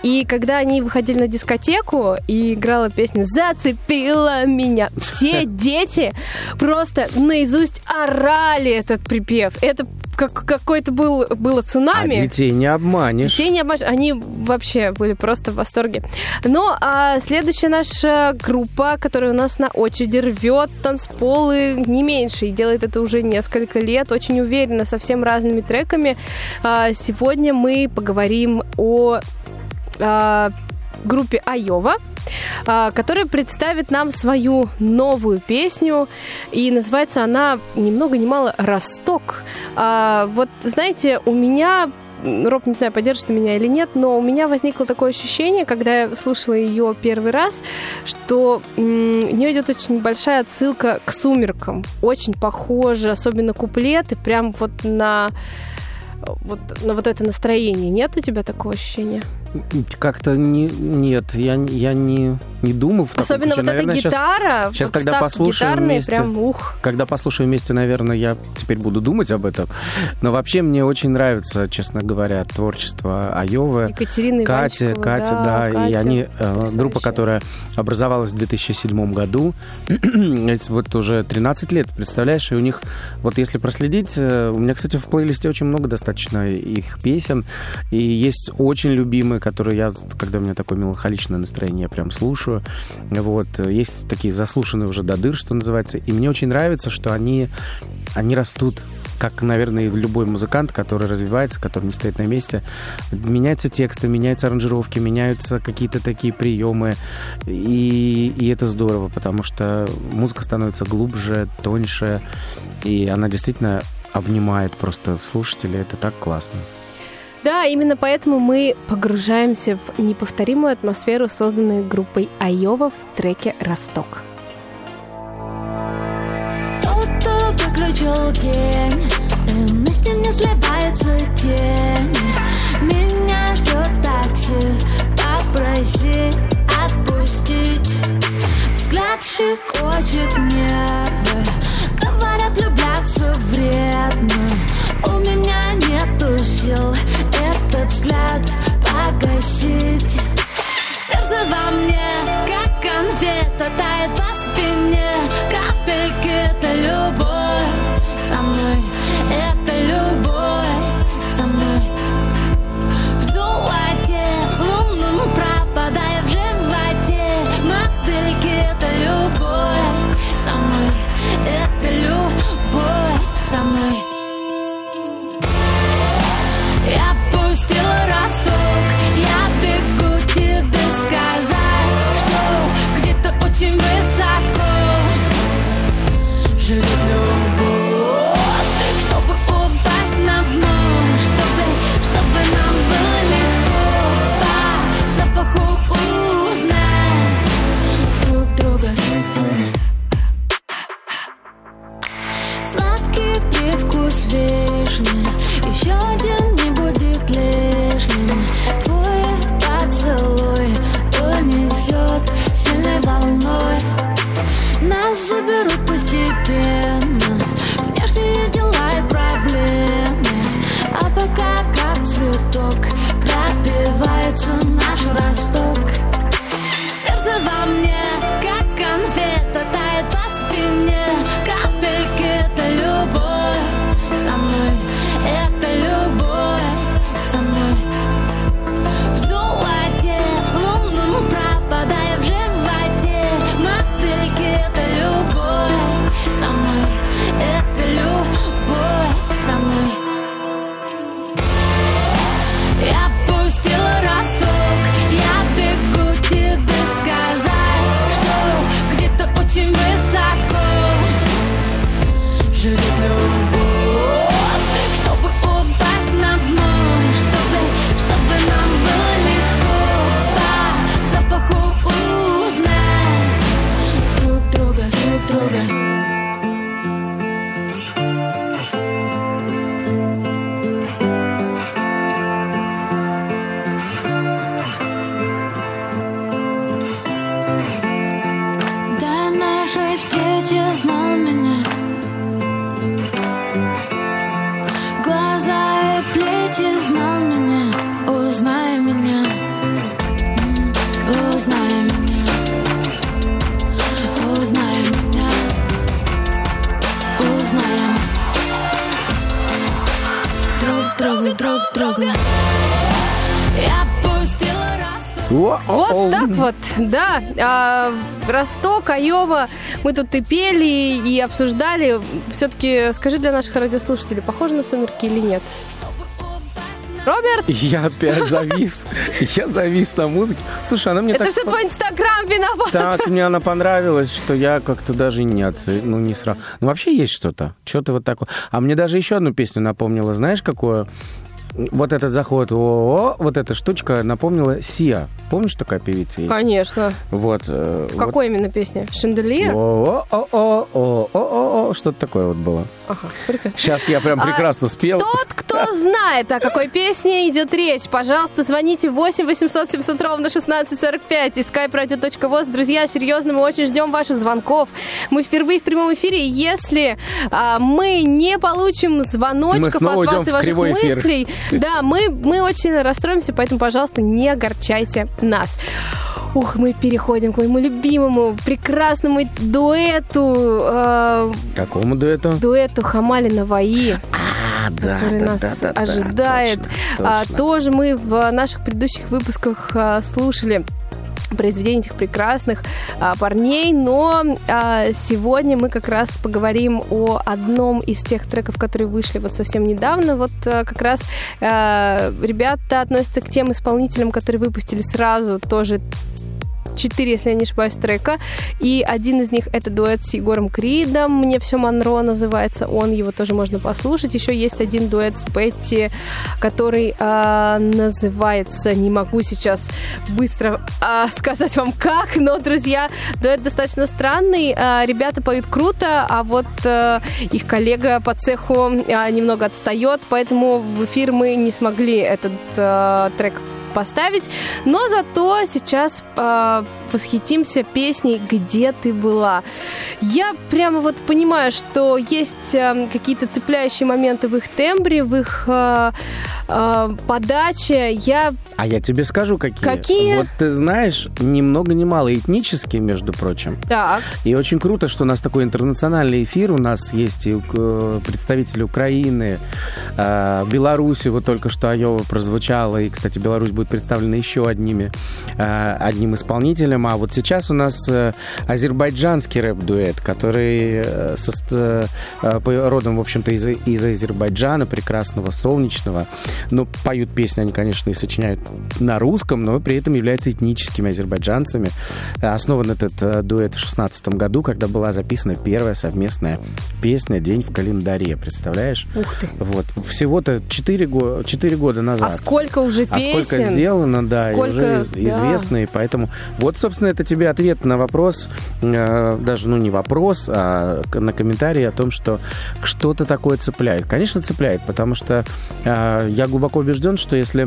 И когда они выходили на дискотеку и играла песню «Зацепила меня», все дети просто наизусть орали этот припев. Это как, какой-то был, было цунами. А детей не обманешь. Детей не обманешь. Они вообще были просто в восторге. Но а, следующая наша группа, которая у нас на очереди, рвет танцполы не меньше и делает это уже несколько лет, очень уверенно, со всем разными треками. А, сегодня мы поговорим о... группе Айова, которая представит нам свою новую песню, и называется она ни много ни мало «Росток». Вот, знаете, у меня, Роб, не знаю, поддержит ты меня или нет, но у меня возникло такое ощущение, когда я слушала ее первый раз, что у нее идет очень большая отсылка к «Сумеркам». Очень похоже, особенно куплеты, прям вот на... Вот, на вот это настроение. Нет у тебя такого ощущения? Как-то не, нет, я, я не, не думал в таком ключе. Особенно вот наверное, эта гитара, сейчас, вот когда послушаю вместе, прям ух. Когда послушаю вместе, наверное, я теперь буду думать об этом. Но вообще мне очень нравится, честно говоря, творчество Айовы, Екатерины Иванчиковой, Катя, Катя, да, да Катя, и они, группа, которая образовалась в две тысячи седьмом году, вот уже тринадцать лет, представляешь, и у них, вот если проследить, у меня, кстати, в плейлисте очень много достаточно их песен, и есть очень любимые, которые я, когда у меня такое меланхоличное настроение, я прям слушаю, вот, есть такие заслушанные уже до дыр, что называется, и мне очень нравится, что они, они растут, как, наверное, и любой музыкант, который развивается, который не стоит на месте, меняются тексты, меняются аранжировки, меняются какие-то такие приемы, и, и это здорово, потому что музыка становится глубже, тоньше, и она действительно обнимает просто слушателей. Это так классно. Да, именно поэтому мы погружаемся в неповторимую атмосферу, созданную группой Айова в треке «Росток». Кто-то выключил день, и на стене сливается тень. Меня ждет такси, попроси отпустить. Взгляд щекочет нервы, говорят, влюбляться вредно. У меня нету сил этот взгляд погасить. Сердце во мне, как конфета, тает по спине. Капельки, это любовь со мной, это любовь со мной. В золоте лунном пропадая в животе. Мотыльки, это любовь со мной, это любовь со мной. Я пустила росток, я еще один не будет лишним. Твой поцелуй унесет сильной волной. Нас заберут постепенно внешние дела и проблемы. А пока как цветок пропивается наш росток. Сердце во мне, как конфета, тает по спине. Капельки — это любовь со мной, это любовь со мной. В золоте лунным пропадая в животе. Мотыльки — это любовь со мной, это любовь со мной. Я пустила росток, я бегу тебе сказать, что где-то очень высоко живет любовь. Вот так вот, да. А, Росток, Айова. Мы тут и пели, и обсуждали. Все-таки скажи для наших радиослушателей, похоже на «Сумерки» или нет? Роберт? Я опять завис. Я завис на музыке. Слушай, она мне это так... Это все твой Инстаграм виноват. Так, мне она понравилась, что я как-то даже не оценил. Ну, не сразу. Ну, вообще есть что-то. Что-то вот такое. А мне даже еще одну песню напомнила. Знаешь, какую? Вот этот заход, о-о-о, вот эта штучка напомнила Сиа. Помнишь, такая певица есть? Конечно. Вот. Э, в какой вот... именно песне? Шандельер? О-о-о-о-о-о-о-о. Что-то такое вот было. Ага, прекрасно. Сейчас я прям прекрасно а спел. Тот, кто знает, о какой песне идет речь, пожалуйста, звоните восемь восемьсот семьсот ровно шестнадцать сорок пять и скайп радио точка воз. Друзья, серьезно, мы очень ждем ваших звонков. Мы впервые в прямом эфире. Если а, мы не получим звоночков от вас и ваших мыслей... Да, мы, мы очень расстроимся, поэтому, пожалуйста, не огорчайте нас. Ух, мы переходим к моему любимому, прекрасному дуэту. Э, Какому дуэту? Дуэту Хаммали и Наваи. А, да, который да, нас да, да, ожидает. Да, точно, точно. А, тоже мы в наших предыдущих выпусках а, слушали произведений этих прекрасных а, парней, но а, сегодня мы как раз поговорим о одном из тех треков, которые вышли вот совсем недавно. Вот а, как раз а, ребята относятся к тем исполнителям, которые выпустили сразу тоже четыре, если я не ошибаюсь, трека. И один из них — это дуэт с Егором Кридом, «Мне все Монро» называется он, его тоже можно послушать. Еще есть один дуэт с Петти, который э, называется, не могу сейчас быстро э, сказать вам как, но, друзья, дуэт достаточно странный, э, ребята поют круто, а вот э, их коллега по цеху э, немного отстает, поэтому в эфир мы не смогли этот э, трек поставить, но зато сейчас э, восхитимся песней «Где ты была». Я прямо вот понимаю, что есть э, какие-то цепляющие моменты в их тембре, в их э, э, подаче. Я... А я тебе скажу, какие. Какие? Вот ты знаешь, ни много ни мало, этнические, между прочим. Так. И очень круто, что у нас такой интернациональный эфир, у нас есть и э, представители Украины, э, Беларуси, вот только что Айова прозвучала, и, кстати, Беларусь будет представлена еще одними, одним исполнителем. А вот сейчас у нас азербайджанский рэп-дуэт, который со, родом, в общем-то, из, из Азербайджана, прекрасного, солнечного. Но поют песни они, конечно, и сочиняют на русском, но при этом являются этническими азербайджанцами. Основан этот дуэт в шестнадцатом году, когда была записана первая совместная песня «День в календаре». Представляешь? Ух ты! Вот. Всего-то четыре, четыре года назад. А сколько уже песен? А сколько сделано, да, сколько... и уже из- да. известно. И поэтому вот, собственно, это тебе ответ на вопрос, э, даже, ну, не вопрос, а на комментарий о том, что что-то такое цепляет. Конечно, цепляет, потому что э, я глубоко убежден, что если...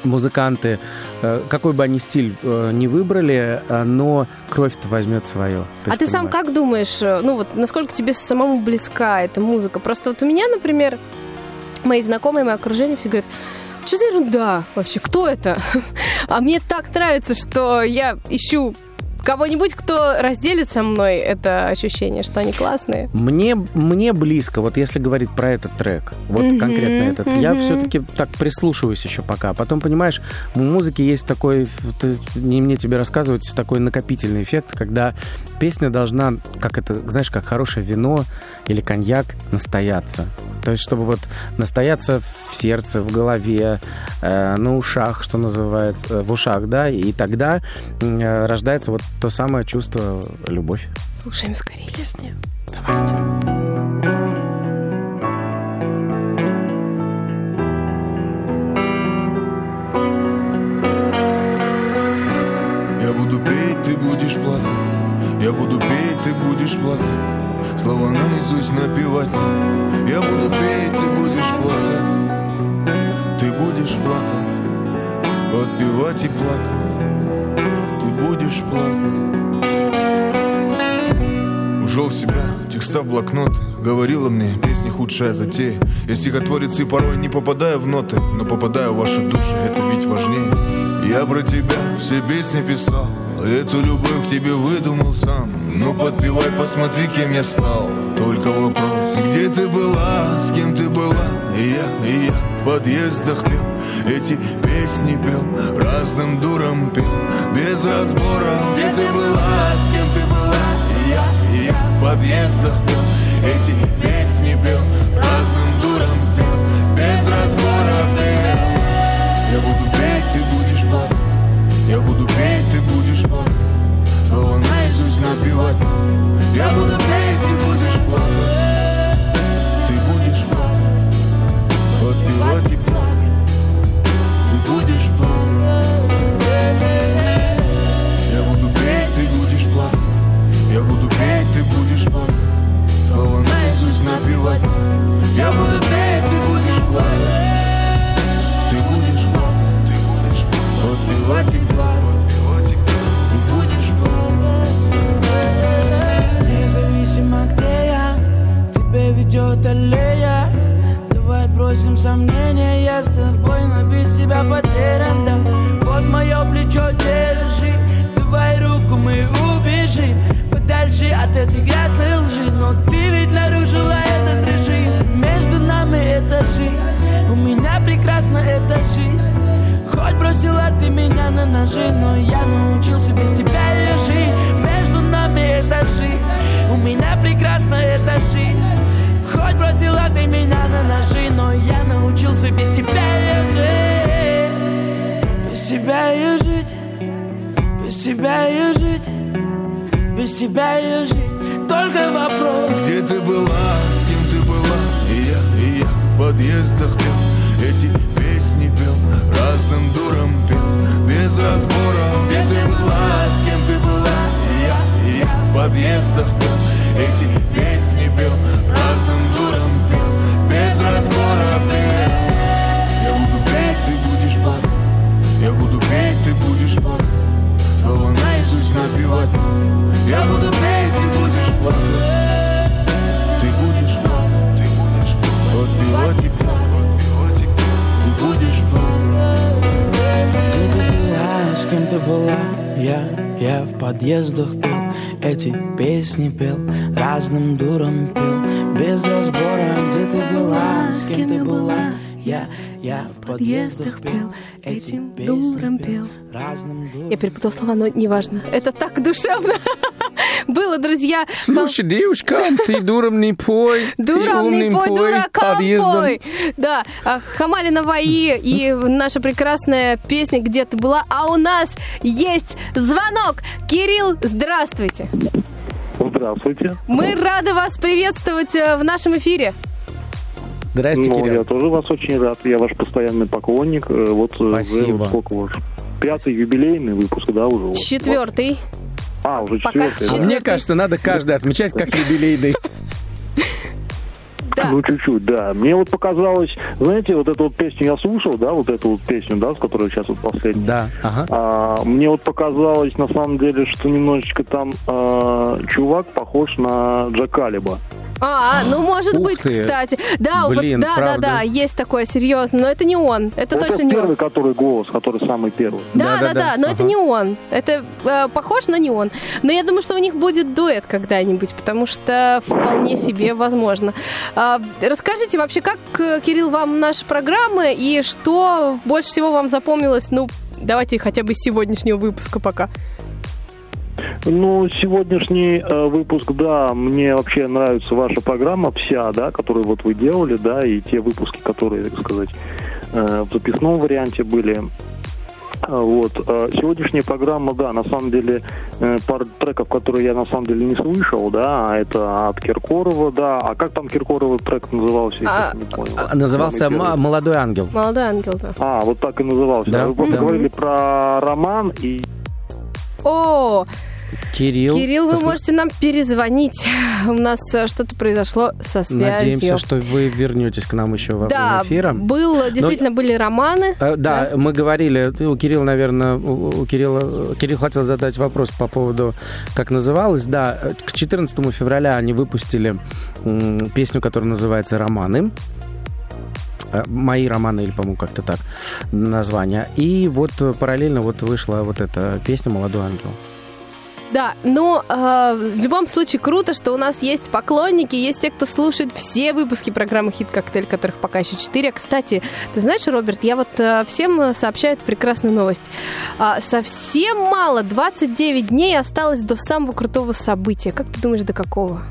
музыканты, какой бы они стиль ни выбрали, но кровь-то возьмет свое. Ты а ты понимаешь? Сам как думаешь, ну вот, насколько тебе самому близка эта музыка? Просто вот у меня, например, мои знакомые, мое окружение все говорят, что за ерунда вообще, кто это? А мне так нравится, что я ищу кого-нибудь, кто разделит со мной это ощущение, что они классные. Мне, мне близко, вот если говорить про этот трек, вот mm-hmm, конкретно этот, mm-hmm. я все-таки так прислушиваюсь еще пока. Потом, понимаешь, в музыке есть такой, ты, не мне тебе рассказывать, такой накопительный эффект, когда песня должна, как это, знаешь, как хорошее вино или коньяк, настояться. То есть, чтобы вот настояться в сердце, в голове, э, на ушах, что называется, в ушах, да, и тогда э, рождается вот то самое чувство любовь. Слушаем скорее песни. Давайте. Я буду петь, ты будешь плакать. Я буду петь, ты будешь плакать. Слова наизусть напевать. Я буду петь, ты будешь плакать. Ты будешь плакать. Отпевать и плакать. Будешь плакать. Ушел в себя, текста в блокноты. Говорила мне, песня худшая затея. Я стихотворец и порой не попадаю в ноты, но попадаю в ваши души, это ведь важнее. Я про тебя все песни писал, эту любовь к тебе выдумал сам. Ну подпевай, посмотри, кем я стал. Только вопрос, где ты была, с кем ты была. И я, и я в подъездах пел, эти песни пел, разным дурам пел, без разбора. Где ты была, с кем ты была. И я, и я в подъездах пел, эти песни пел, разным дурам пел, без разбора пел. Я буду петь, ты будешь плакать. Я буду петь, ты будешь плакать. Слова наизусть напевать. Я буду петь, ты будешь плакать. Ты будешь плакать. Отпевать и плакать. Ты будешь плакать. Я буду петь, ты будешь плакать. Я буду петь, ты будешь плакать. Слова наизусть напевать. Я буду петь, ты будешь плакать. Ты будешь плакать. Ты будешь плакать. Отпевать и плакать. Независимо, где я, тебя ведет аллея. Давай отбросим сомнения, я с тобой, но без тебя потерян, да. Вот мое плечо держи, давай руку мы убежим подальше от этой грязной лжи. Но ты ведь нарушила этот режим. Между нами этажи, у меня прекрасно эта жизнь. Хоть бросила ты меня на ножи, но я научился без тебя ее жить. Между нами этажи, у меня прекрасно эта жизнь. Хоть бросила ты меня на ножи, но я научился без тебя ее жить. Без тебя ее жить, без тебя ее жить, без тебя ее жить. Только вопрос, где ты была, с кем ты была. И я, и я в подъездах пел, эти песни пел, разным дурам пел, без разбора. Где ты была, с кем ты была. И я, и я в подъездах пел, эти песни пел, разным дурам пел, без разбора пел. Я буду петь, ты будешь плакать. Я буду петь, ты будешь плакать. Слова наизусть напевать. Я буду петь, ты будешь плакать. Ты будешь плакать. Ты будешь плакать. Отбивать и плакать. Ты будешь плакать. Где ты была, с кем ты была. Я, я в подъездах пел, эти песни пел, разным дурам пел, без разбора. Где ты была, с кем ты была. Я, я в подъездах пел, этим дурам пел, разным дурам. Я перепутала слова, но неважно. Это так душевно было, друзья. Слушай, девушка, ты дуром не пой, дуром не пой, дураком пой. Да, Хаммали и Наваи и наша прекрасная песня «Где ты была». А у нас есть звонок. Кирилл, здравствуйте. Здравствуйте. Мы рады вас приветствовать в нашем эфире. Здрасте, ну, Кирилл. Я тоже вас очень рад. Я ваш постоянный поклонник. Вот. Спасибо. Вот сколько вот? Пятый юбилейный выпуск, да, уже? Вот. Четвертый. А, уже четвертый. А да? Мне кажется, надо каждый отмечать как юбилейный. Да. Ну, чуть-чуть, да. Мне вот показалось, знаете, вот эту вот песню я слушал, да, вот эту вот песню, да, с которой сейчас вот последняя. Да, ага. А, мне вот показалось, на самом деле, что немножечко там а, чувак похож на Джакалиба. А, ну может Ух быть, ты. Кстати. Да, Блин, вот, да, правда. да, да, есть такое серьезно, но это не он. Это вот точно не первый, он. который голос, который самый первый. Да, да, да, да, да, да. но ага. это не он. Это э, похож, но не он. Но я думаю, что у них будет дуэт когда-нибудь, потому что вполне себе возможно. Э, расскажите вообще, как, Кирилл, вам наши программы и что больше всего вам запомнилось, ну, давайте хотя бы с сегодняшнего выпуска пока. Ну, сегодняшний э, выпуск, да, мне вообще нравится ваша программа вся, да, которую вот вы делали, да, и те выпуски, которые, так сказать, э, в записном варианте были. Вот. Сегодняшняя программа, да, на самом деле, пара треков, которые я на самом деле не слышал, да, это от Киркорова, да. А как там Киркорова трек назывался? А, не понял. Назывался м- «Молодой ангел». «Молодой ангел», да. А, вот так и назывался. Да. Вы просто да. говорили про роман и... О, Кирилл, Кирилл, вы Посл... можете нам перезвонить. У нас что-то произошло со связью. Надеемся, что вы вернетесь к нам еще во да, время эфира. Был, действительно, Но... были романы. А, да, да, мы говорили, у Кирилла, наверное, у Кирилла, Кирилл хотел задать вопрос по поводу, как называлось. Да, к четырнадцатого февраля они выпустили м, песню, которая называется «Романы». «Мои романы» или, по-моему, как-то так название. И вот параллельно вот вышла вот эта песня «Молодой ангел». Да, но э, в любом случае круто, что у нас есть поклонники, есть те, кто слушает все выпуски программы «Хит-коктейль», которых пока еще четыре. Кстати, ты знаешь, Роберт, я вот э, всем сообщаю эту прекрасную новость. Э, совсем мало, двадцать девять дней осталось до самого крутого события. Как ты думаешь, до какого?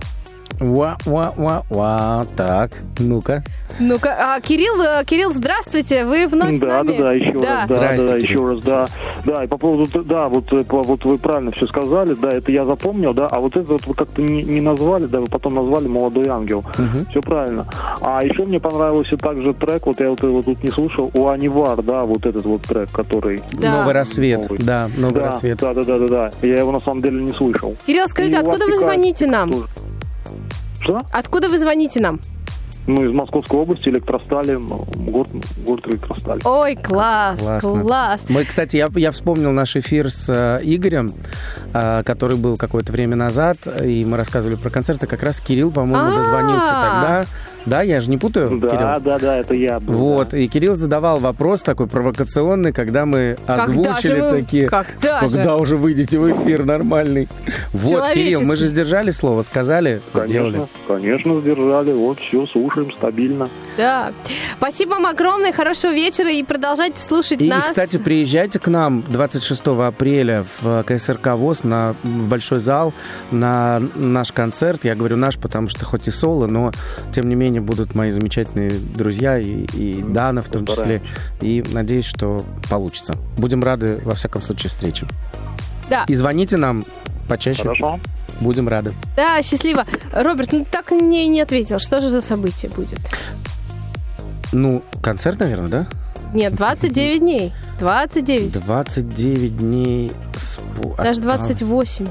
Уа-уа-уа-уа. Так, ну-ка. Ну-ка, а, Кирилл, Кирилл, здравствуйте, вы вновь да, с нами. Да, да, еще да. раз, да, да, еще раз, да. Да, и по поводу, да, вот, вот вы правильно все сказали, да, это я запомнил, да, а вот это вот вы как-то не, не назвали, да, вы потом назвали «Молодой ангел». Uh-huh. Все правильно. А еще мне понравился также трек, вот я вот его тут не слушал, у Анивар, да, вот этот вот трек, который... Да. «Новый рассвет», новый. да, «Новый да, рассвет». Да, да, да, да, да, я его на самом деле не слышал. Кирилл, скажите, и откуда вы звоните нам? Тоже. Что? Откуда вы звоните нам? Ну, из Московской области, Электростали, город, город Электростали. Ой, класс, Классно. класс. Мы, кстати, я, я вспомнил наш эфир с Игорем, который был какое-то время назад, и мы рассказывали про концерты. Как раз Кирилл, по-моему, А-а-а. дозвонился тогда. Да, я же не путаю, да, Кирилл? Да, да, да, это я был. Вот, да. И Кирилл задавал вопрос такой провокационный, когда мы озвучили когда такие... Вы... Когда, когда уже выйдете в эфир нормальный? Вот, Кирилл, мы же сдержали слово, сказали, конечно, сделали. Конечно, сдержали, вот, все, слушаем стабильно. Да, спасибо вам огромное, хорошего вечера и продолжайте слушать и, нас. И, кстати, приезжайте к нам двадцать шестого апреля в КСРКВОЗ, на, в Большой зал, на наш концерт. Я говорю наш, потому что хоть и соло, но, тем не менее, будут мои замечательные друзья и, и Дана в том числе. И надеюсь, что получится. Будем рады, во всяком случае, встрече. Да. И звоните нам почаще. Хорошо. Будем рады. Да, счастливо. Роберт, ну так мне и не ответил. Что же за событие будет? Ну, концерт, наверное, да? Нет, двадцать девять дней. двадцать девять. двадцать девять дней. Даже двадцать восемь.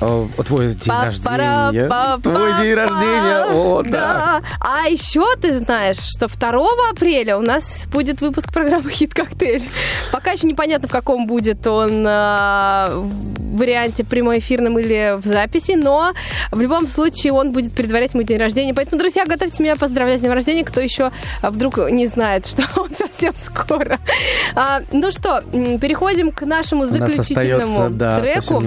Твой день рождения. Твой день рождения. О, да. Да. А еще ты знаешь, что второго апреля у нас будет выпуск программы «Хит-коктейль». Пока еще непонятно, в каком будет он э, варианте, прямоэфирном или в записи, но в любом случае он будет предварять мой день рождения. Поэтому, друзья, готовьте меня поздравлять с днем рождения, кто еще вдруг не знает, что он совсем скоро. А, ну что, переходим к нашему заключительному остается, да, треку.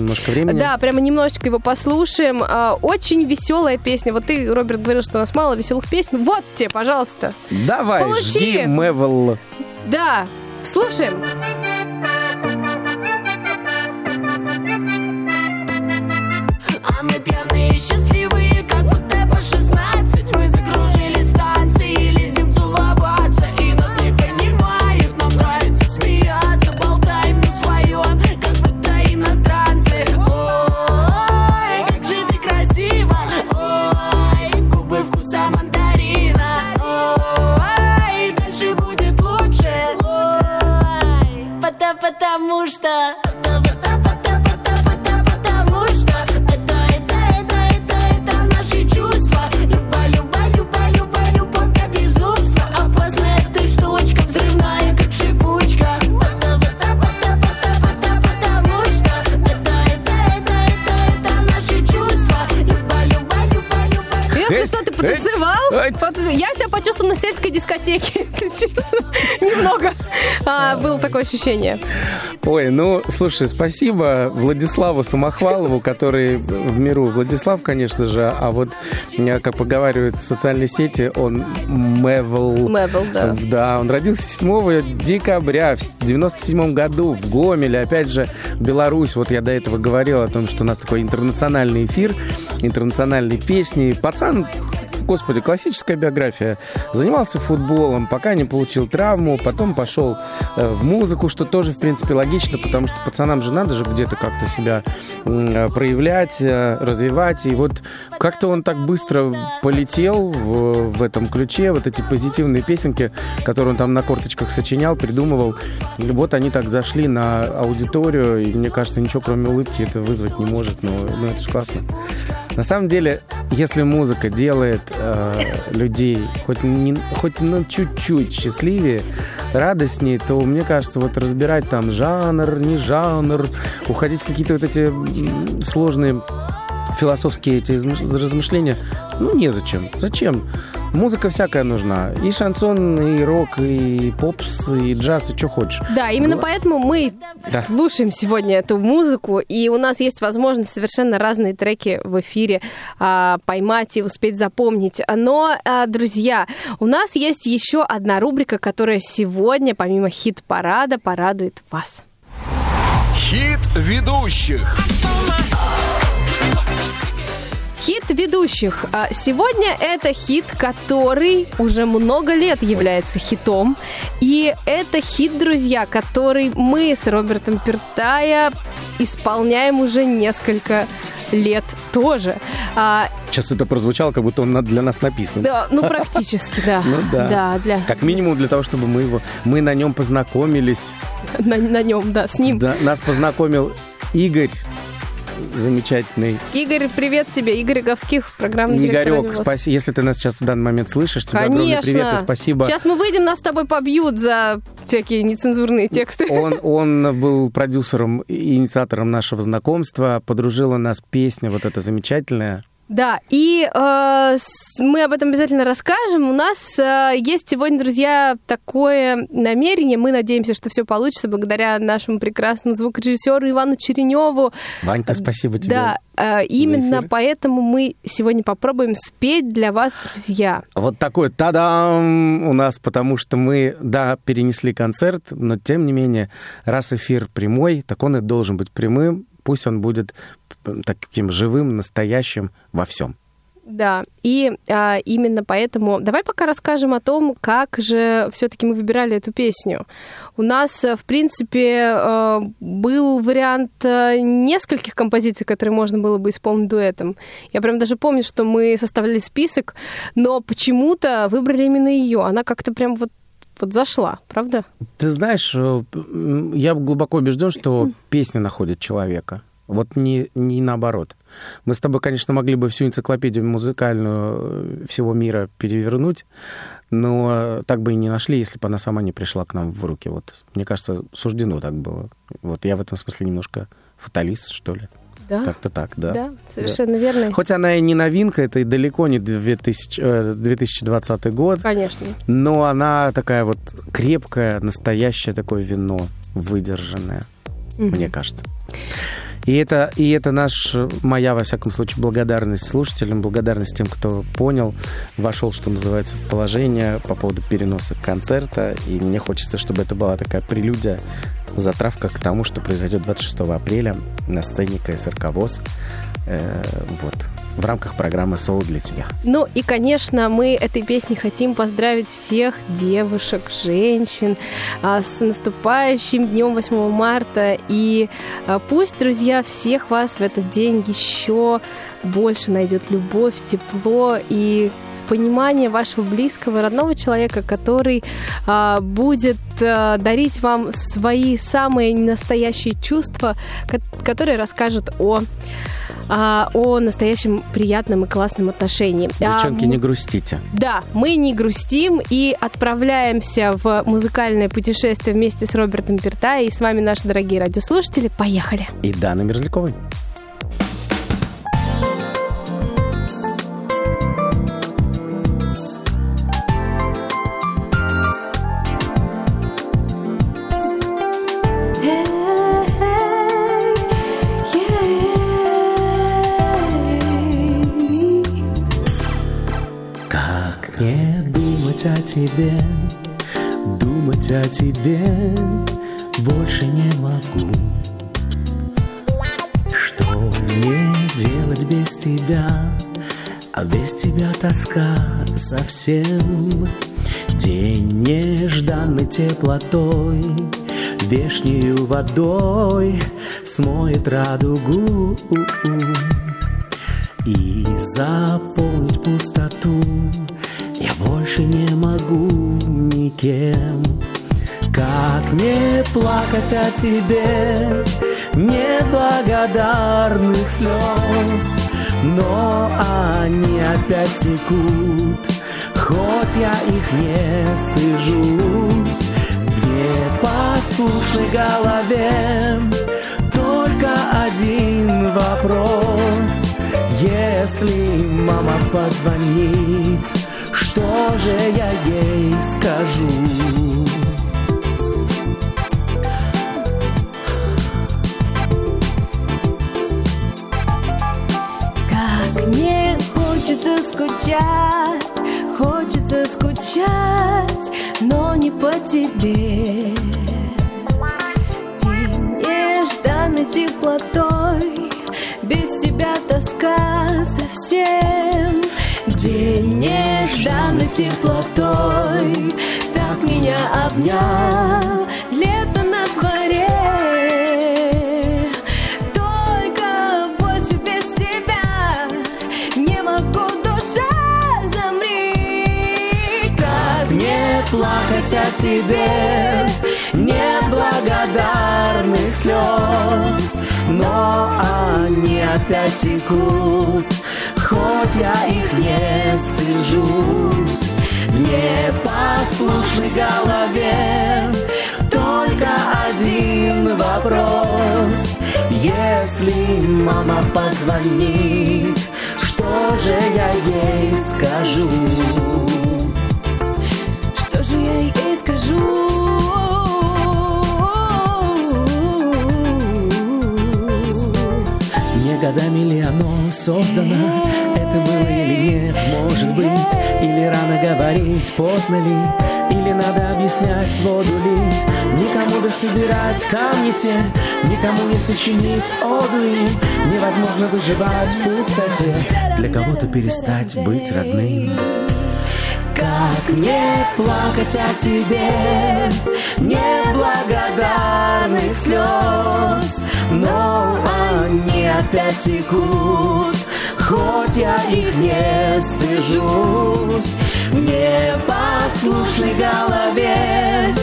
Да, прямо немного немножечко его послушаем. Очень веселая песня. Вот ты, Роберт, говорил, что у нас мало веселых песен. Вот тебе, пожалуйста. Давай, Получи. жди, Мэвел. Да, слушаем. А мы пьяные, счастливые, как будто по шестнадцать. Мы закружились в танце и лезем целоваться. И нас не понимают, нам нравится смеяться. Болтаем на своем, как будто иностранцы. Ой, как же ты красива, ой, губы вкуса мандарина. что... Я себя почувствовала на сельской дискотеке, если честно. Немного а, было такое ощущение. Ой, ну, слушай, спасибо Владиславу Самохвалову, который в миру Владислав, конечно же, а вот, как поговаривают в социальной сети, он Мэвел. Мэвел, да. Да, он родился седьмого декабря в девяносто седьмом году в Гомеле. Опять же, Беларусь. Вот я до этого говорил о том, что у нас такой интернациональный эфир, интернациональные песни. Пацан... Господи, классическая биография. Занимался футболом, пока не получил травму, потом пошел э, в музыку, что тоже, в принципе, логично, потому что пацанам же надо же где-то как-то себя э, проявлять, э, развивать. И вот как-то он так быстро полетел в, в этом ключе. Вот эти позитивные песенки, которые он там на корточках сочинял, придумывал. И вот они так зашли на аудиторию. И мне кажется, ничего кроме улыбки это вызвать не может. Но, но это же классно. На самом деле, если музыка делает э, людей хоть, не, хоть ну, чуть-чуть счастливее, радостнее, то, мне кажется, вот разбирать там жанр, не жанр, уходить в какие-то вот эти сложные философские эти размышления, ну, незачем. Зачем? Музыка всякая нужна. И шансон, и рок, и попс, и джаз, и что хочешь. Да, именно Гла... поэтому мы да. слушаем сегодня эту музыку, и у нас есть возможность совершенно разные треки в эфире а, поймать и успеть запомнить. Но, а, друзья, у нас есть еще одна рубрика, которая сегодня, помимо хит-парада, порадует вас. Хит ведущих. Хит ведущих. Сегодня это хит, который уже много лет является хитом. И это хит, друзья, который мы с Робертом Пертая исполняем уже несколько лет тоже. Сейчас это прозвучало, как будто он для нас написан. Да, ну, практически, да. Ну, да. да для... Как минимум для того, чтобы мы его... Мы на нем познакомились. На, на нем, да, с ним. Да, нас познакомил Игорь. Замечательный. Игорь, привет тебе. Игорь Говских, программный директор Анивар. Игорек, спасибо. Если ты нас сейчас в данный момент слышишь, тебе огромный привет и спасибо. Сейчас мы выйдем, нас с тобой побьют за всякие нецензурные тексты. Он, он был продюсером и инициатором нашего знакомства. Подружила нас песня вот эта замечательная. Да, и э, мы об этом обязательно расскажем. У нас э, есть сегодня, друзья, такое намерение. Мы надеемся, что все получится благодаря нашему прекрасному звукорежиссеру Ивану Черенёву. Ванька, спасибо тебе. Да, э, именно поэтому мы сегодня попробуем спеть для вас, друзья. Вот такой та-дам у нас, потому что мы, да, перенесли концерт, но тем не менее, раз эфир прямой, так он и должен быть прямым. Пусть он будет таким живым, настоящим во всем. Да, и а, именно поэтому давай пока расскажем о том, как же все-таки мы выбирали эту песню. У нас, в принципе, был вариант нескольких композиций, которые можно было бы исполнить дуэтом. Я прям даже помню, что мы составляли список, но почему-то выбрали именно ее. Она как-то прям вот Вот зашла, правда? Ты знаешь, я глубоко убежден, что песня находит человека. Вот не, не наоборот. Мы с тобой, конечно, могли бы всю энциклопедию музыкальную всего мира перевернуть, но так бы и не нашли, если бы она сама не пришла к нам в руки. Вот, мне кажется, суждено так было. Вот я в этом смысле немножко фаталист, что ли. Да? Как-то так, да. Да, совершенно да. верно. Хоть она и не новинка, это и далеко не две тысячи двадцатый год. Конечно. Но она такая вот крепкая, настоящее такое вино, выдержанное, mm-hmm. мне кажется. И это, и это наш, моя, во всяком случае, благодарность слушателям, благодарность тем, кто понял, вошел, что называется, в положение по поводу переноса концерта. И мне хочется, чтобы это была такая прелюдия, затравка к тому, что произойдет двадцать шестого апреля на сцене КСРКВОЗ. Э, вот. В рамках программы «Соло для тебя». Ну и, конечно, мы этой песней хотим поздравить всех девушек, женщин а, с наступающим днем восьмого марта. И а, пусть, друзья, всех вас в этот день еще больше найдет любовь, тепло и понимание вашего близкого, родного человека, который э, будет э, дарить вам свои самые настоящие чувства, ко- которые расскажут о... о настоящем приятном и классном отношении. Девчонки, а, не грустите. Да, мы не грустим и отправляемся в музыкальное путешествие вместе с Робертом Пертаей. И с вами наши дорогие радиослушатели. Поехали! И Даной Мерзляковой. Тебе, думать о тебе больше не могу. Что мне делать без тебя? А без тебя тоска совсем. День нежданный теплотой, вешнею водой смоет радугу и заполнить пустоту. Я больше не могу никем. Как не плакать о тебе, неблагодарных слез, но они опять текут, хоть я их не стыжусь. В непослушной голове только один вопрос: если мама позвонит, что же я ей скажу? Как мне хочется скучать, хочется скучать, но не по тебе. Ты нежданной теплотой, без тебя тоска совсем. День нежданной теплотой так меня обнял, лето на дворе. Только больше без тебя не могу, душа, замри. Как не плакать о тебе, неблагодарных слез, но они опять текут, хоть я их не стыжусь. В непослушной голове только один вопрос: если мама позвонит, что же я ей скажу? Что же я ей скажу? Годами ли оно создано? Это было или нет? Может быть, или рано говорить, поздно ли? Или надо объяснять, воду лить? Никому дособирать камни те, никому не сочинить оду им. Невозможно выживать в пустоте, для кого-то перестать быть родным. Как не плакать о тебе, неблагодарных слез, но они опять текут, хоть я их не стыжусь. В непослушной голове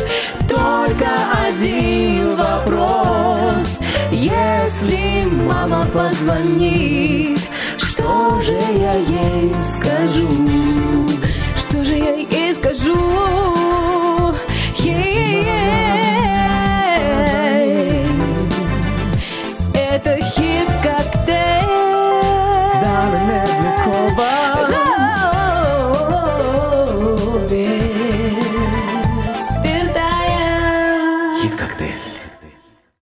только один вопрос: если мама позвонит, что же я ей скажу? Что же я ей скажу? Е-е-е-е-е. Это хит-коктейль. Дана Мерзлякова.